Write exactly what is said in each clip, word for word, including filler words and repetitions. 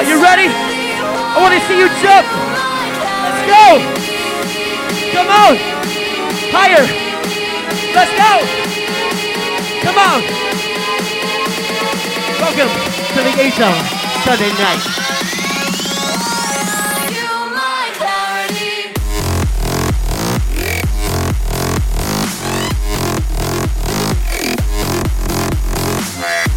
Are you ready? I want to see you jump. Let's go. Come on. Higher. Let's go. Come on. Welcome to the E Zone Sunday night. Make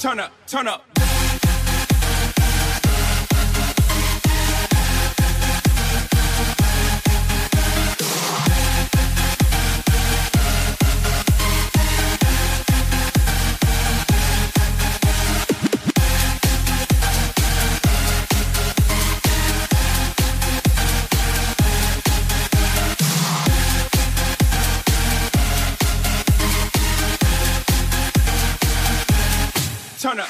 turn up, turn up. Turn up.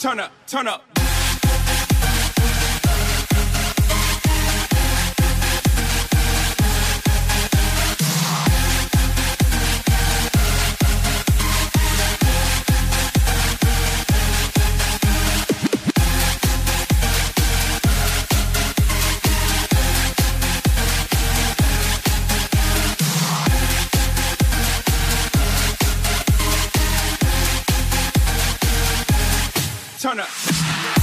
Turn up, turn up. Turn up.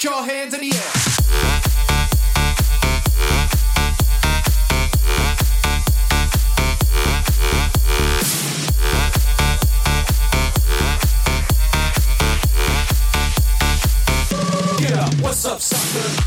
Put your hands in the air. What's up, sucker?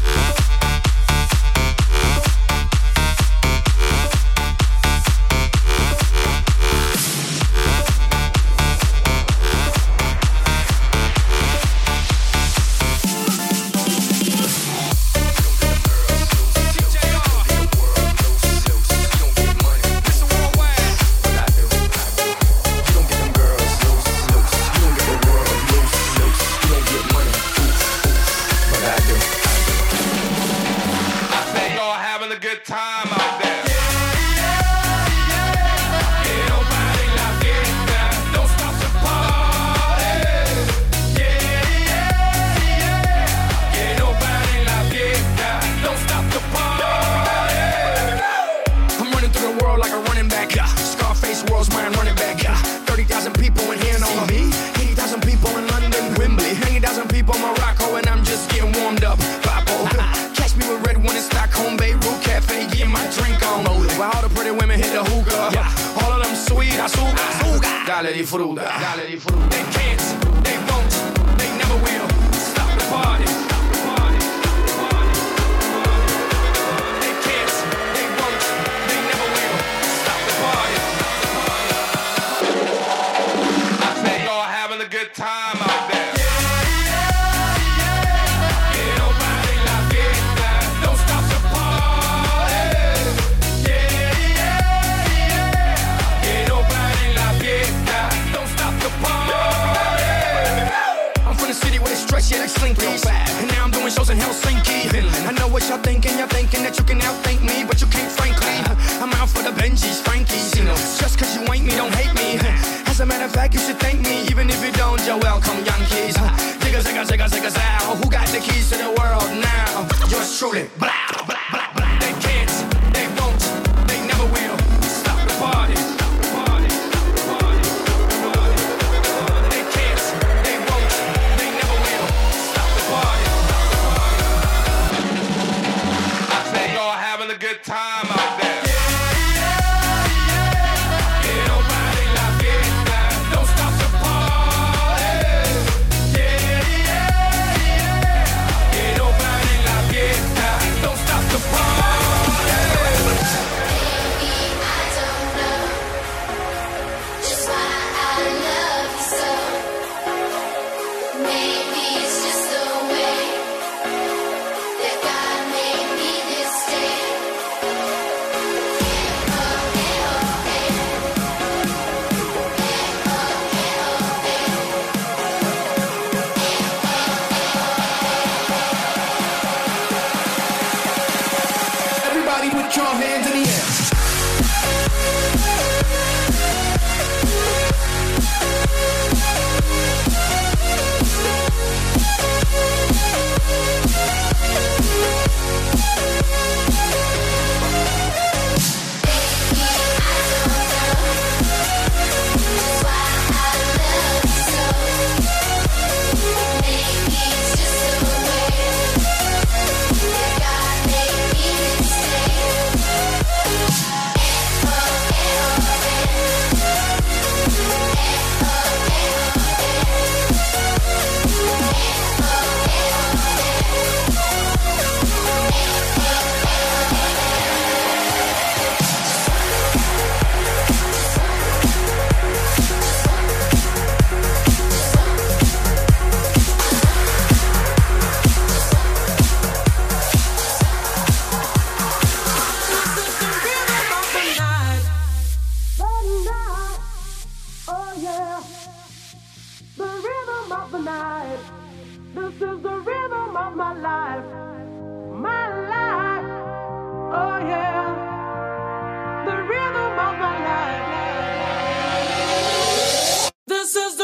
This is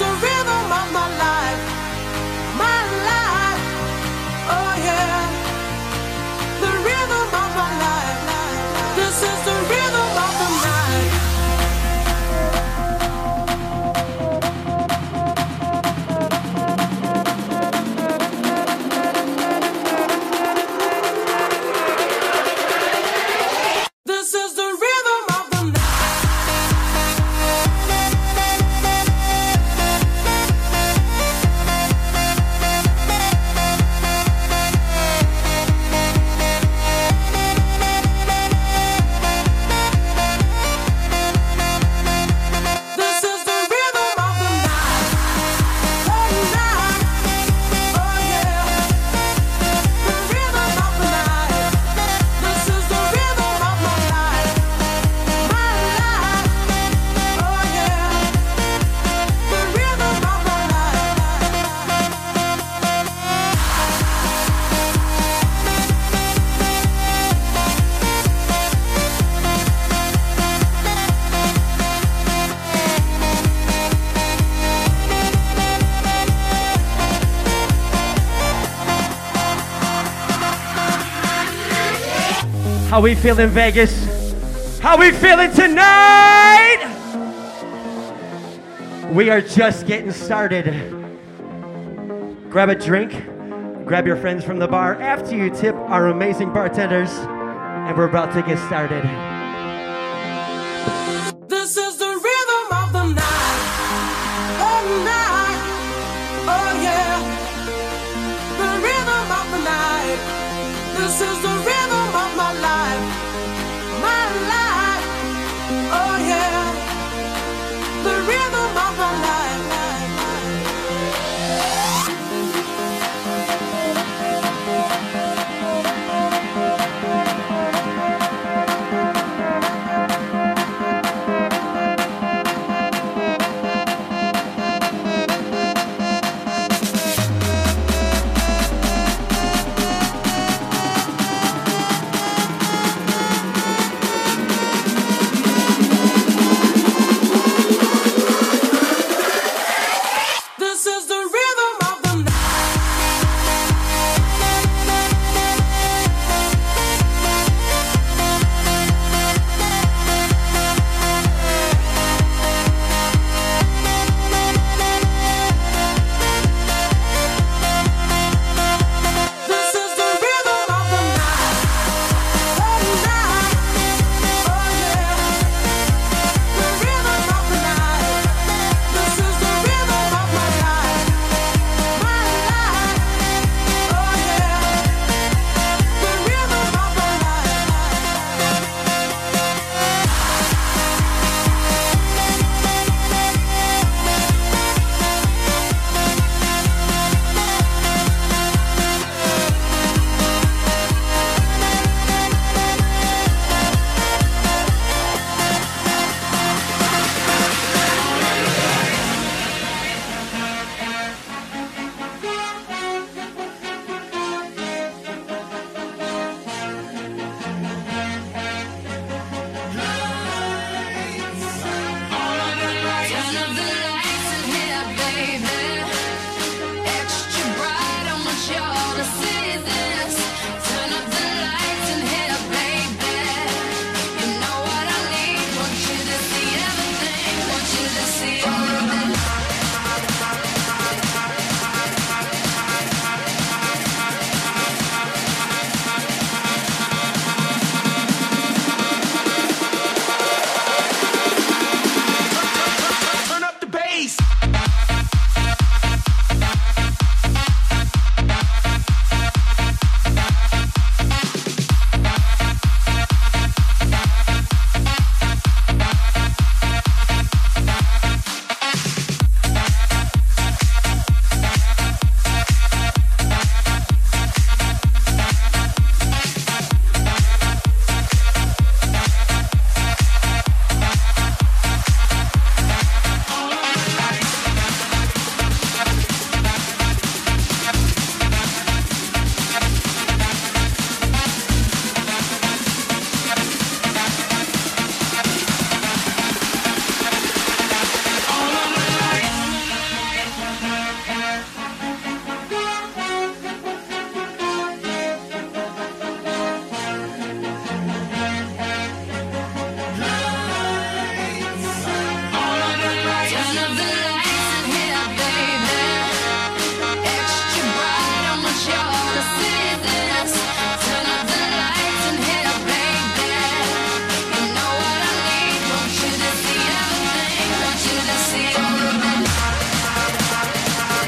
the rhythm of How we feeling, Vegas? How we feeling tonight? We are just getting started. Grab a drink, grab your friends from the bar after you tip our amazing bartenders, and we're about to get started. This is the rhythm of the night. Oh, night. Oh, yeah. The rhythm of the night. This is the rhythm of my life. My life. Oh, yeah. The rhythm of my life.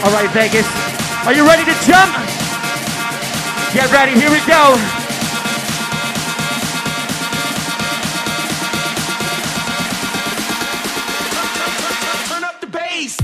All right, Vegas, are you ready to jump? Get ready, here we go. Turn up the bass.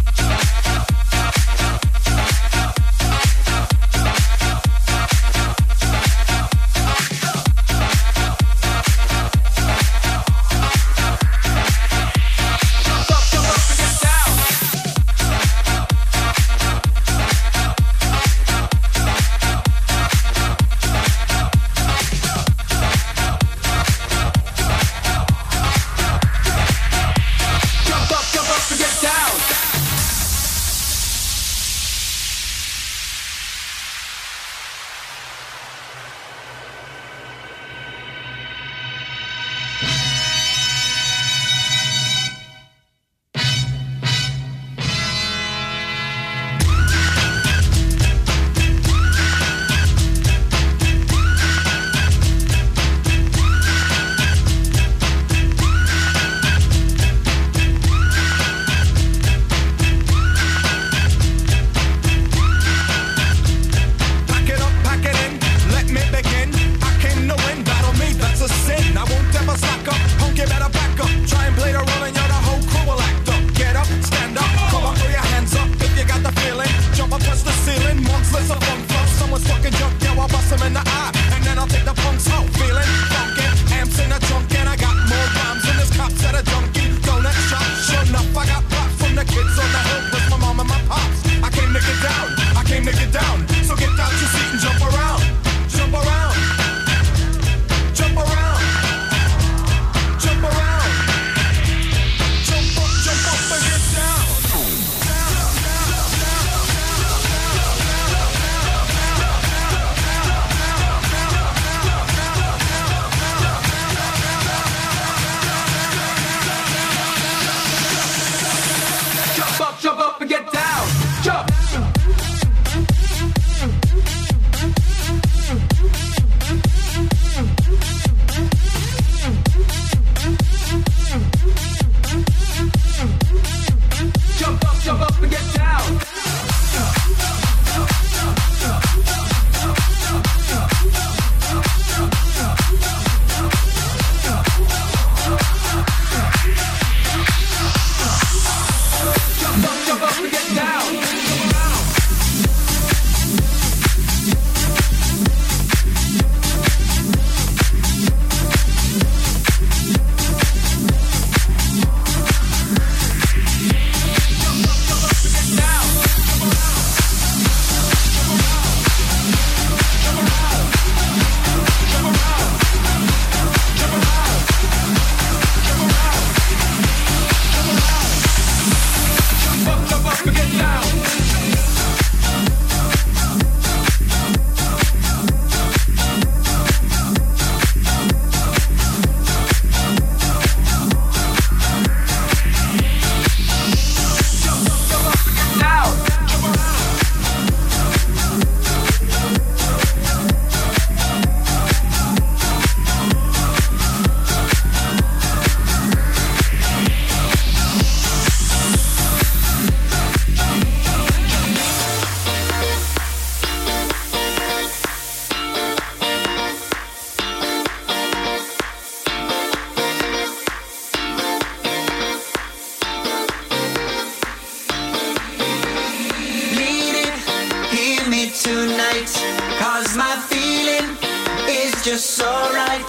alright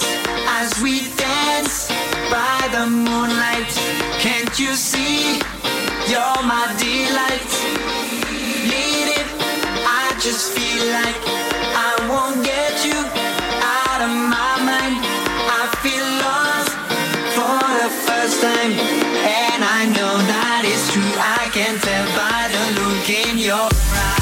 as we dance by the moonlight. Can't you see? You're my delight. Need it, I just feel like I won't get you out of my mind. I feel lost for the first time, and I know that it's true. I can tell by the look in your eyes.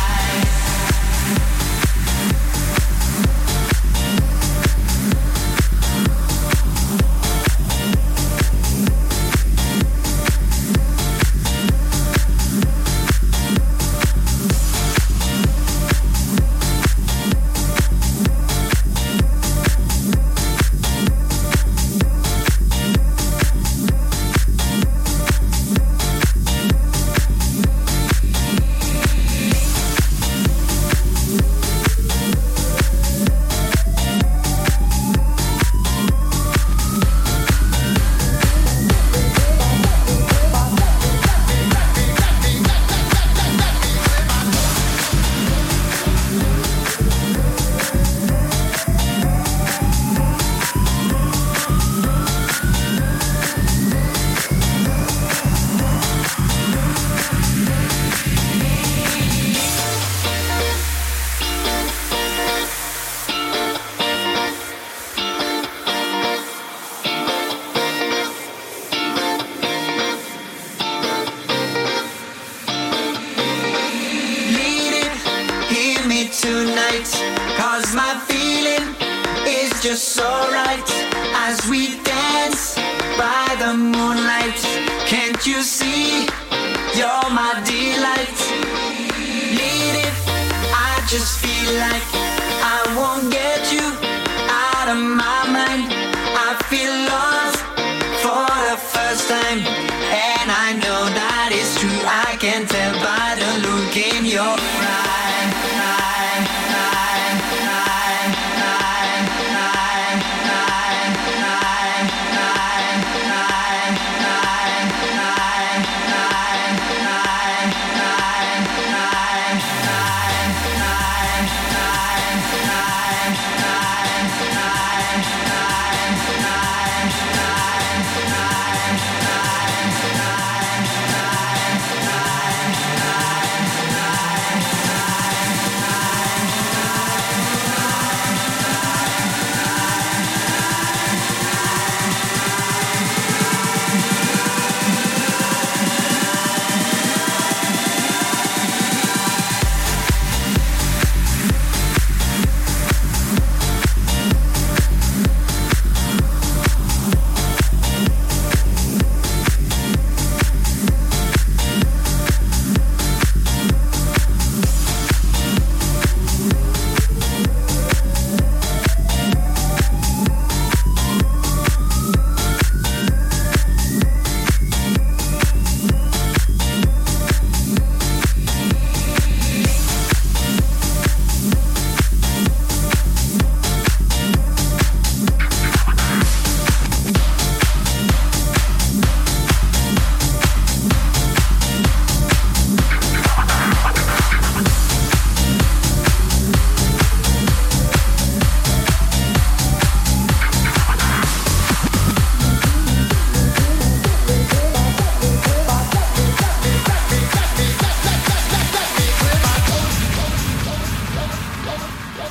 Tonight, cause my feeling is just so right as we dance by the moonlight. Can't you see? You're my delight. Need it, I just feel like I won't get you out of my mind. I feel lost for the first time, and I know that it's true. I can tell by the look in your eyes.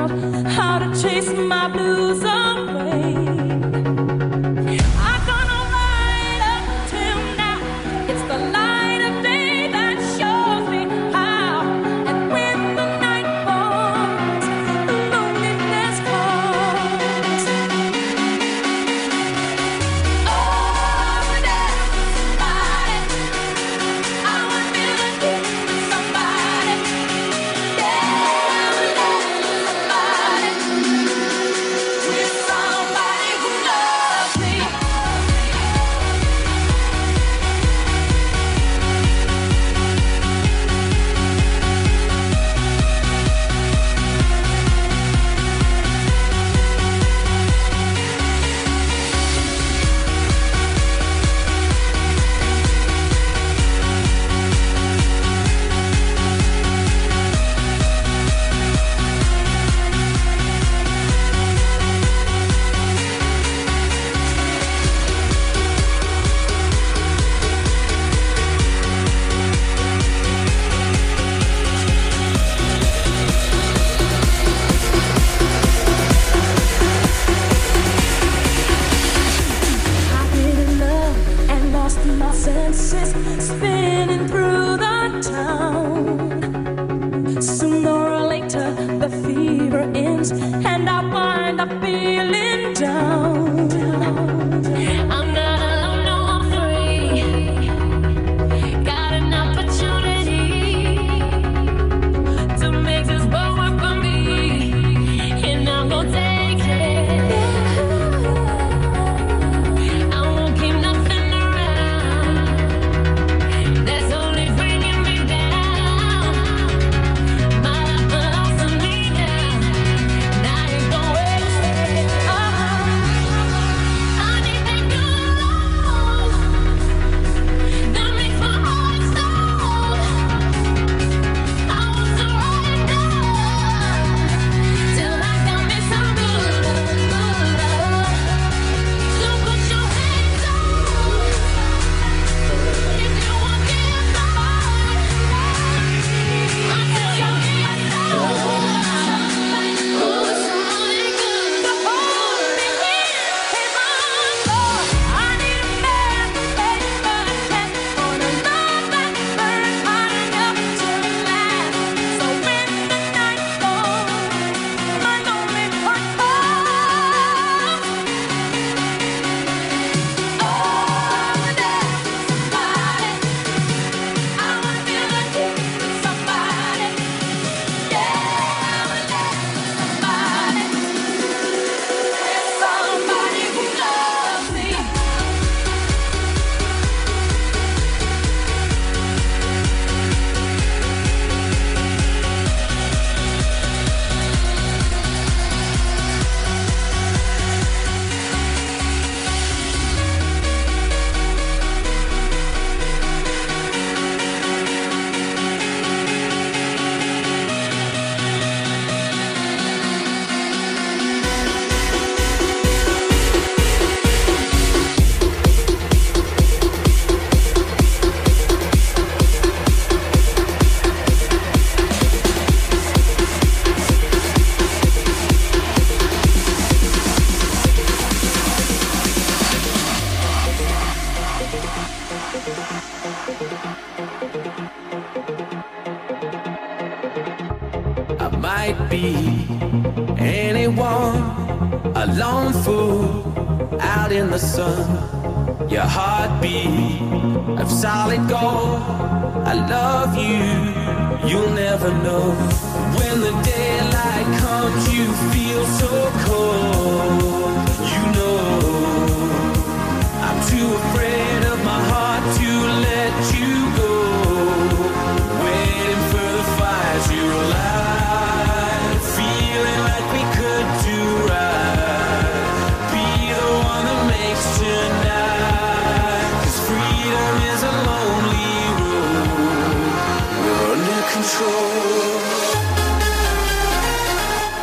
out how to chase my blues away. I'm gonna light up till now. It's the light of day that shows me how. And when the night falls, the loneliness calls. Oh, there's somebody. I would be looking for somebody. Yeah, there's somebody. With somebody who loves me. I fell in love and lost my senses, spinning through the town. Sooner or later, the fever ends, and I find I'm feeling down. I'm not alone, no, I'm free. Got an opportunity to make this boat work for me, and I'm gonna take it. I won't keep nothing around that's only bringing me down. My life belongs to me now, and I ain't gonna waste it. I need that good love that makes my heart explode.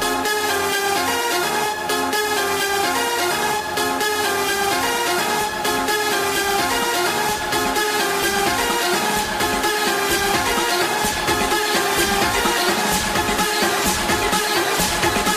I want to ride down till I got me some good love. So put your hands up if you want me somebody. I tell you, somebody, oh, somebody good to hold me in his arms. Oh, I need a man who's ready for the test, for the love that burns hot enough to last. So when the night falls, my lonely heart falls. Oh, there's somebody. I wanna be looking for somebody. Yeah, there's somebody. There's somebody who loves me. I might be anyone, a lone fool out in the sun. Your heartbeat of solid gold. I love you, you'll never know. When the daylight comes, you feel so cold. You know I'm too afraid of my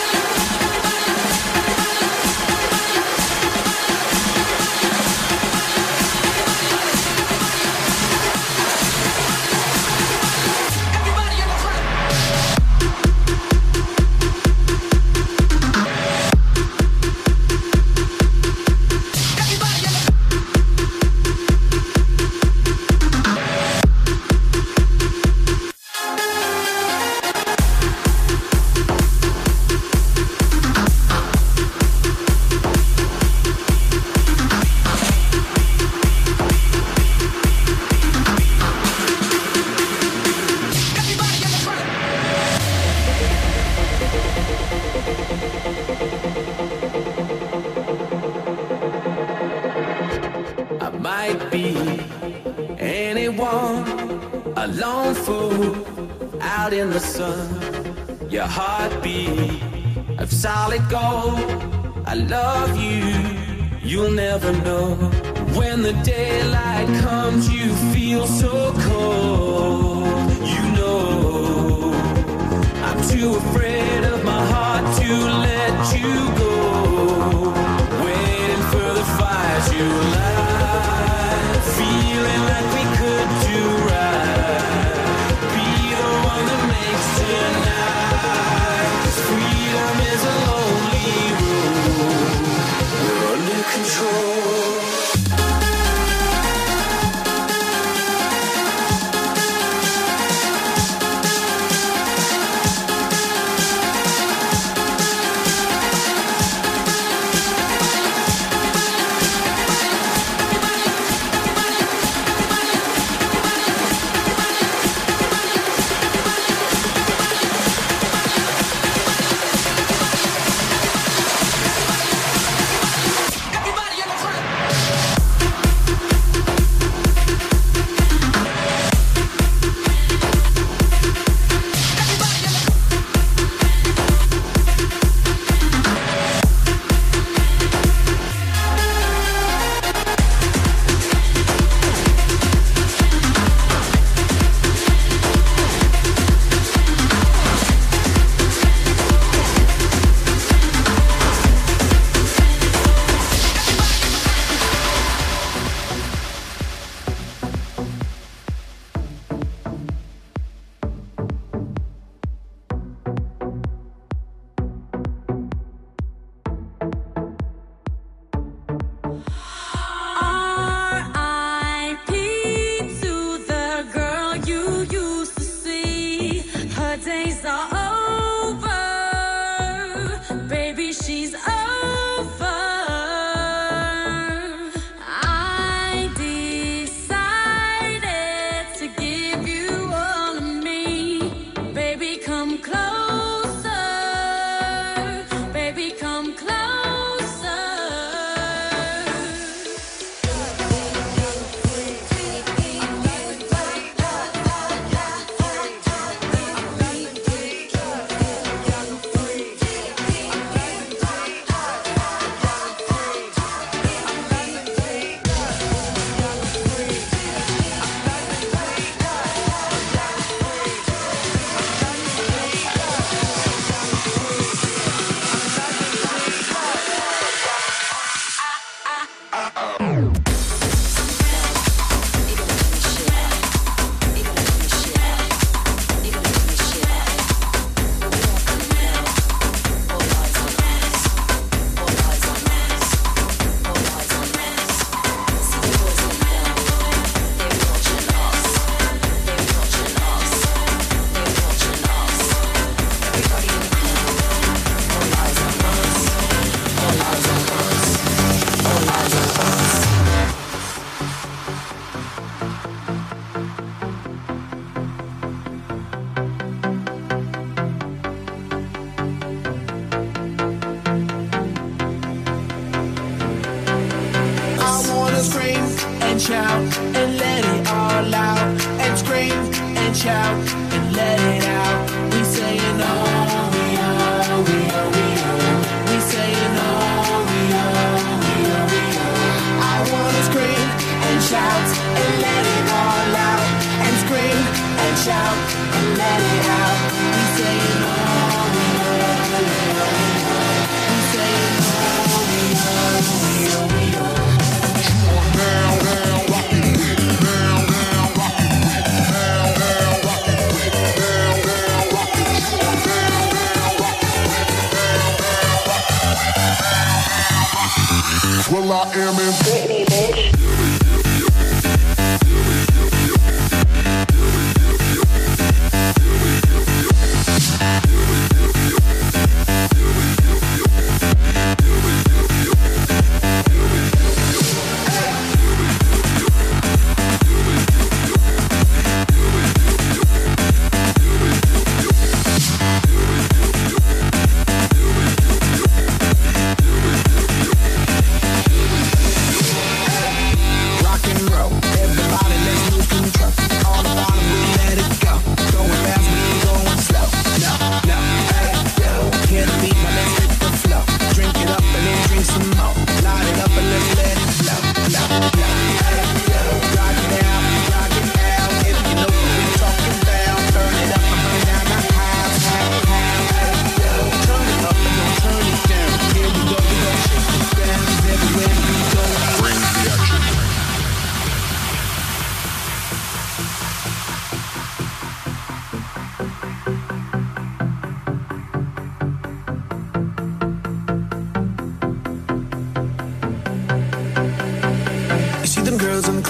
heart to let you go. Waiting for the fires, you're alive. Feeling like we could do right. Be the one that makes tonight. 'Cause freedom is a lonely road. We're under control. a lone fool out in the sun. Your heartbeat of solid gold. I love you, you'll never know. When the daylight comes, you feel so cold. You know, I'm too afraid of my heart to let you go. Waiting for the fires you light, feeling like we could do right. Be the one that makes tonight. Freedom is a lonely road. We're under control.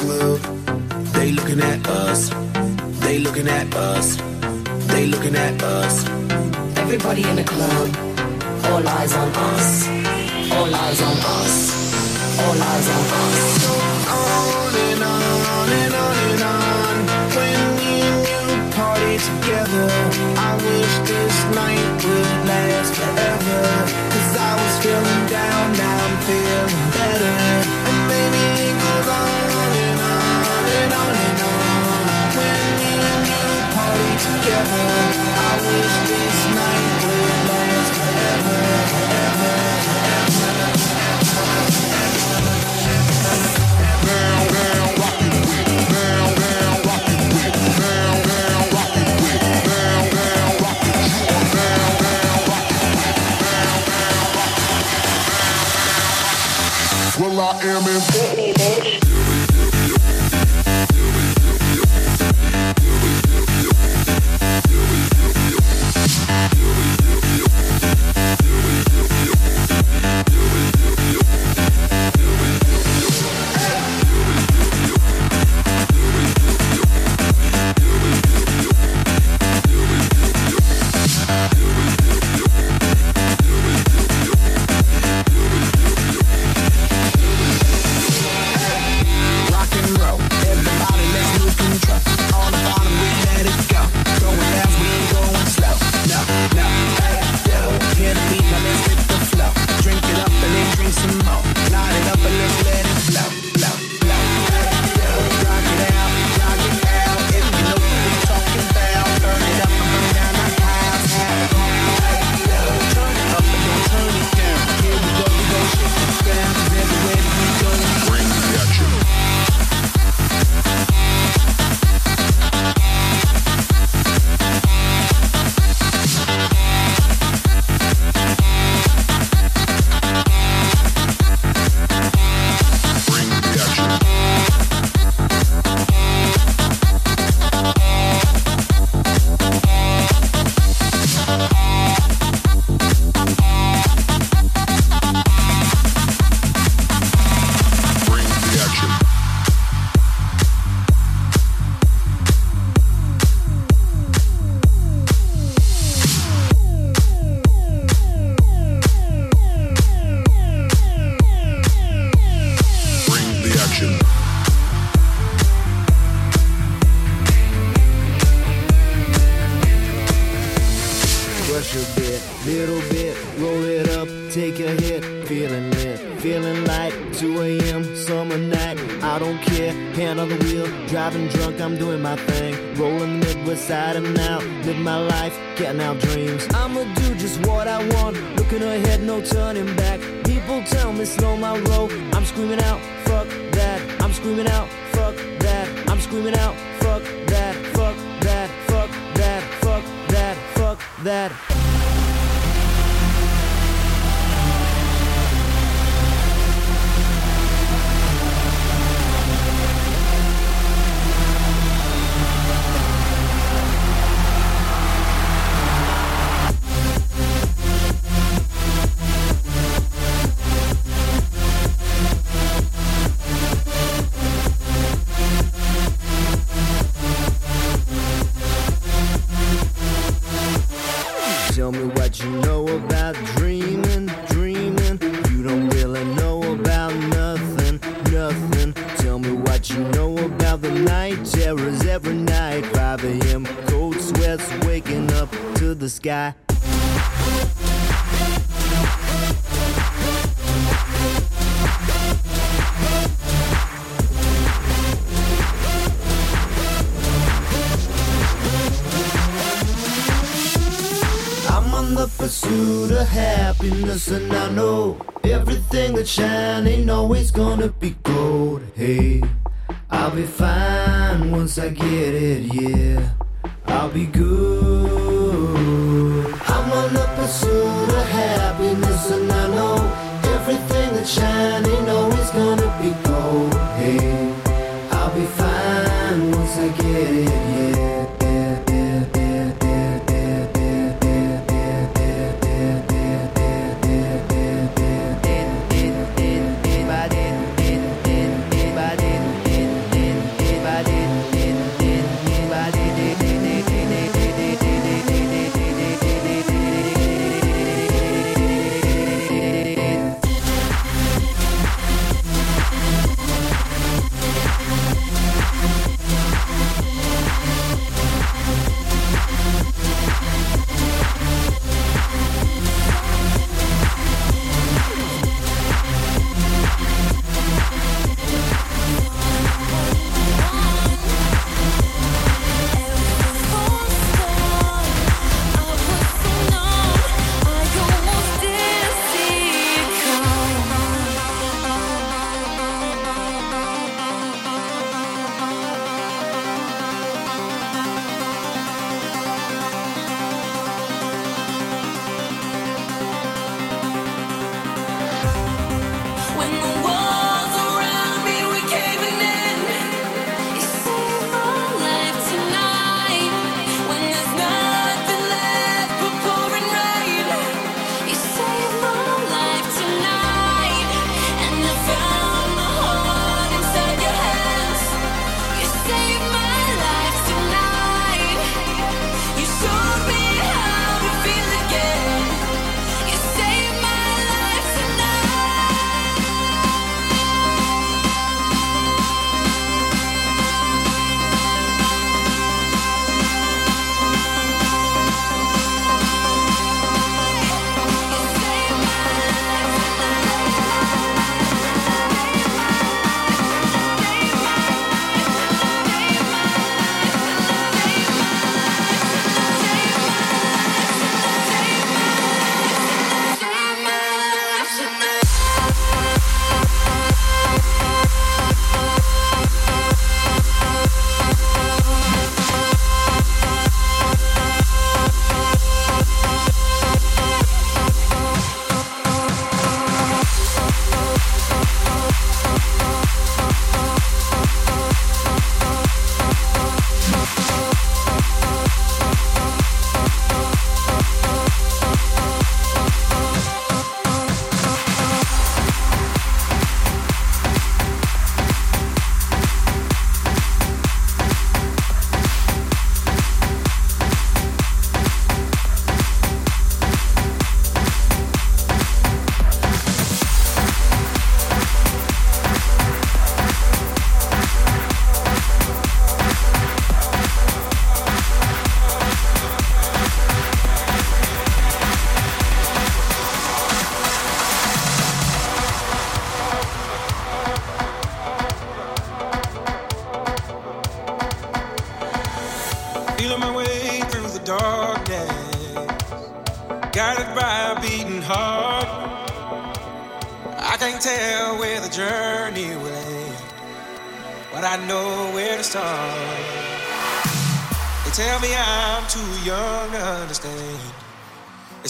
club. They looking at us. They looking at us. They looking at us. Everybody in the club. All eyes on us. All eyes on us. All eyes on us. On and on and on and on. When me and you party together, I wish this night would last forever. 'Cause I was feeling down, now I'm feeling better. And maybe it goes on and on and on and on. When me and you party together, I wish this night would last forever, forever, forever. Girl, girl, rock it with me. Girl, girl, rock it with me. Girl, girl, rock it with me. Girl, girl, rock it with me. Girl, girl, rock it with me. Girl, girl, rock it with me. Well, I am in Whitney, bitch. And I know everything that shine ain't always gonna be gold. Hey, I'll be fine once I get it, yeah, I'll be good. I'm on the pursuit of happiness, and I know everything that shine ain't always gonna be gold. Hey, I'll be fine once I get it, yeah. darkness, guided by a beating heart. I can't tell where the journey will end, but I know where to start. They tell me I'm too young to understand. They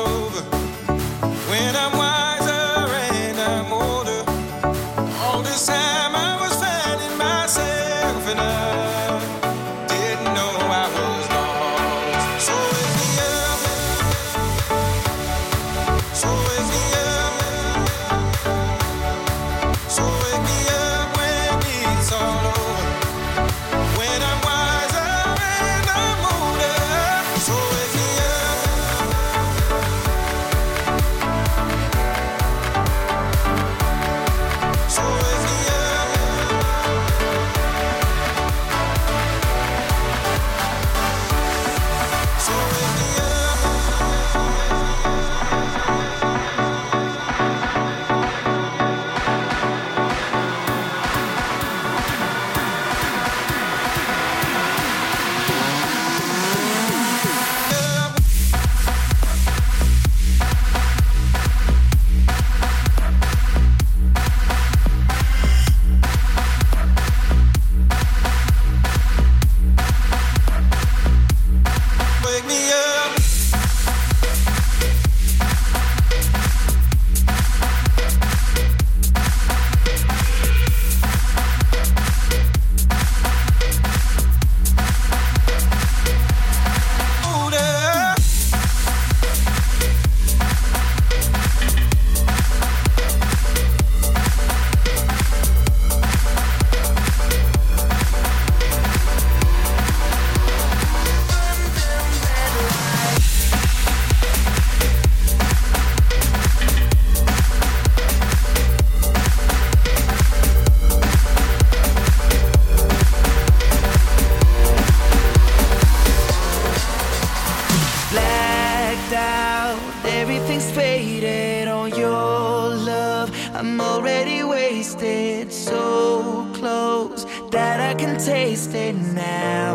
over, when I'm wiser and I'm older. All this time I was finding myself and I didn't know I was lost. So wake me up. So wake me up. So wake me up when it's all over, when I'm wiser and I'm older. So wake me up. So wake me up. So wake me up. Wake me up. Blacked out, everything's faded on your love. I'm already wasted, so close that I can taste it now,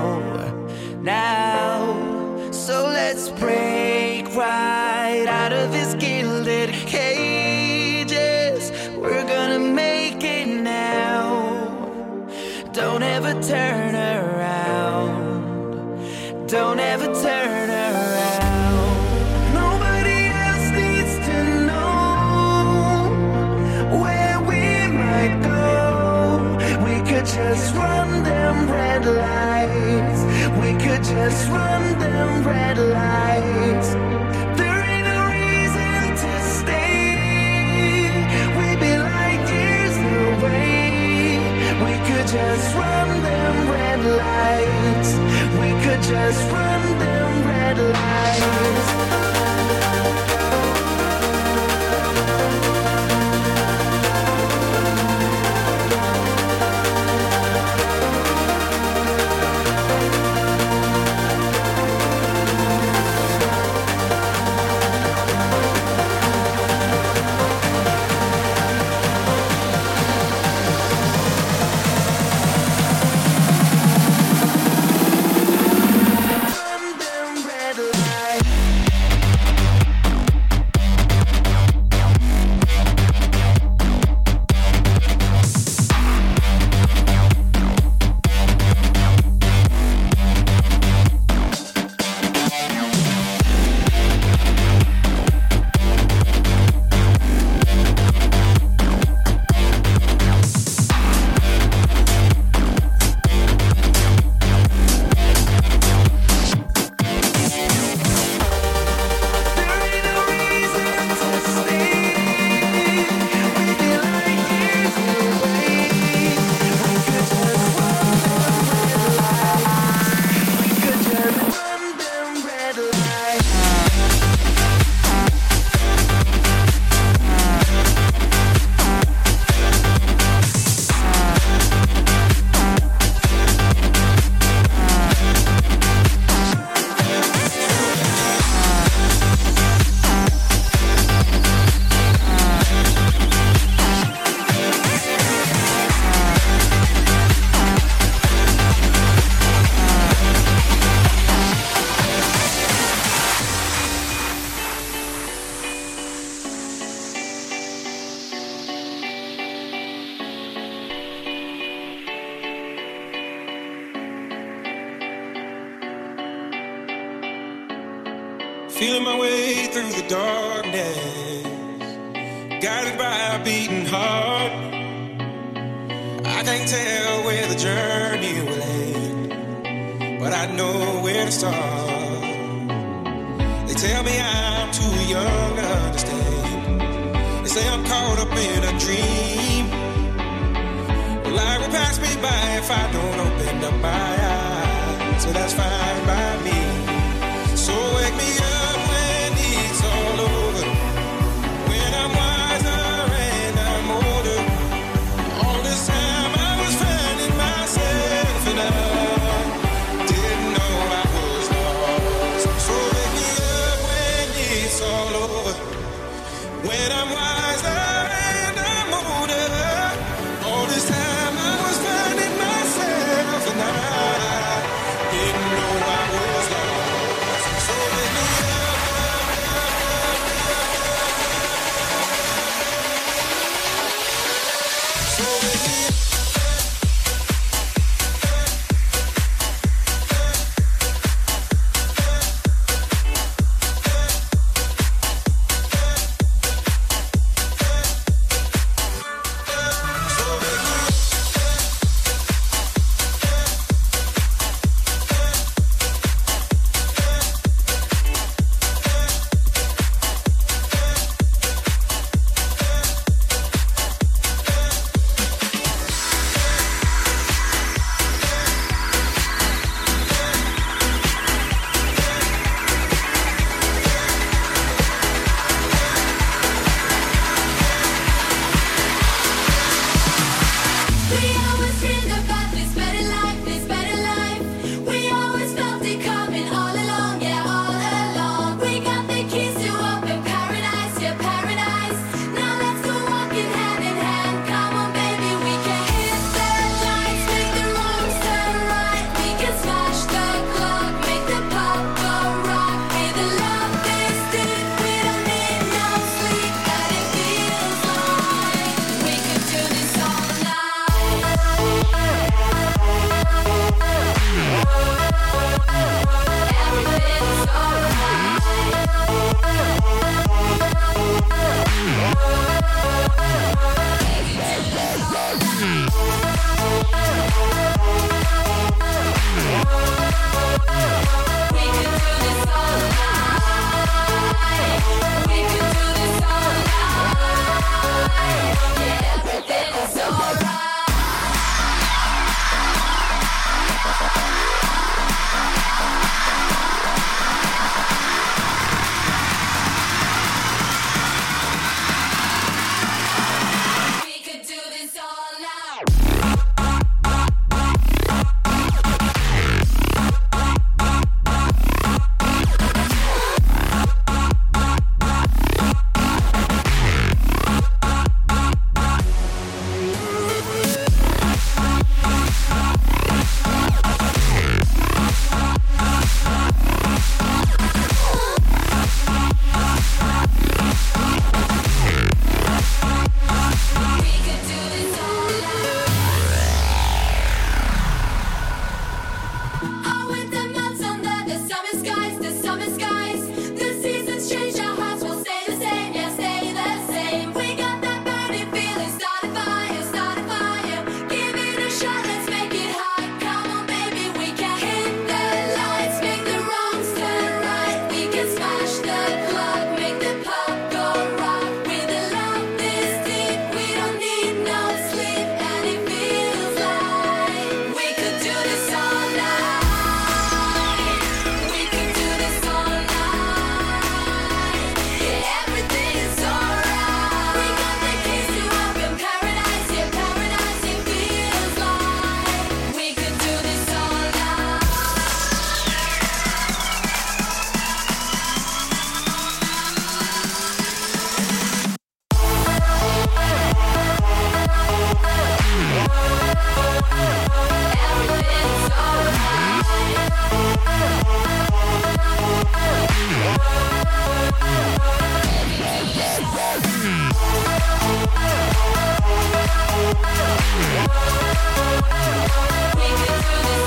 now. So let's break right out of these gilded cages. We're gonna make it now. Don't ever turn around. Don't ever turn around. Just run them red lights. We could just run them red lights. There ain't no reason to stay. We'd be like years away. We could just run them red lights. feeling my way through the darkness, guided by a beating heart. I can't tell where the journey will end, but I know where to start. They tell me I'm too young to understand. They say I'm caught up in a dream. Well, life will pass me by if I don't open up my eyes, so that's fine by me. So wake me up. When I'm wiser.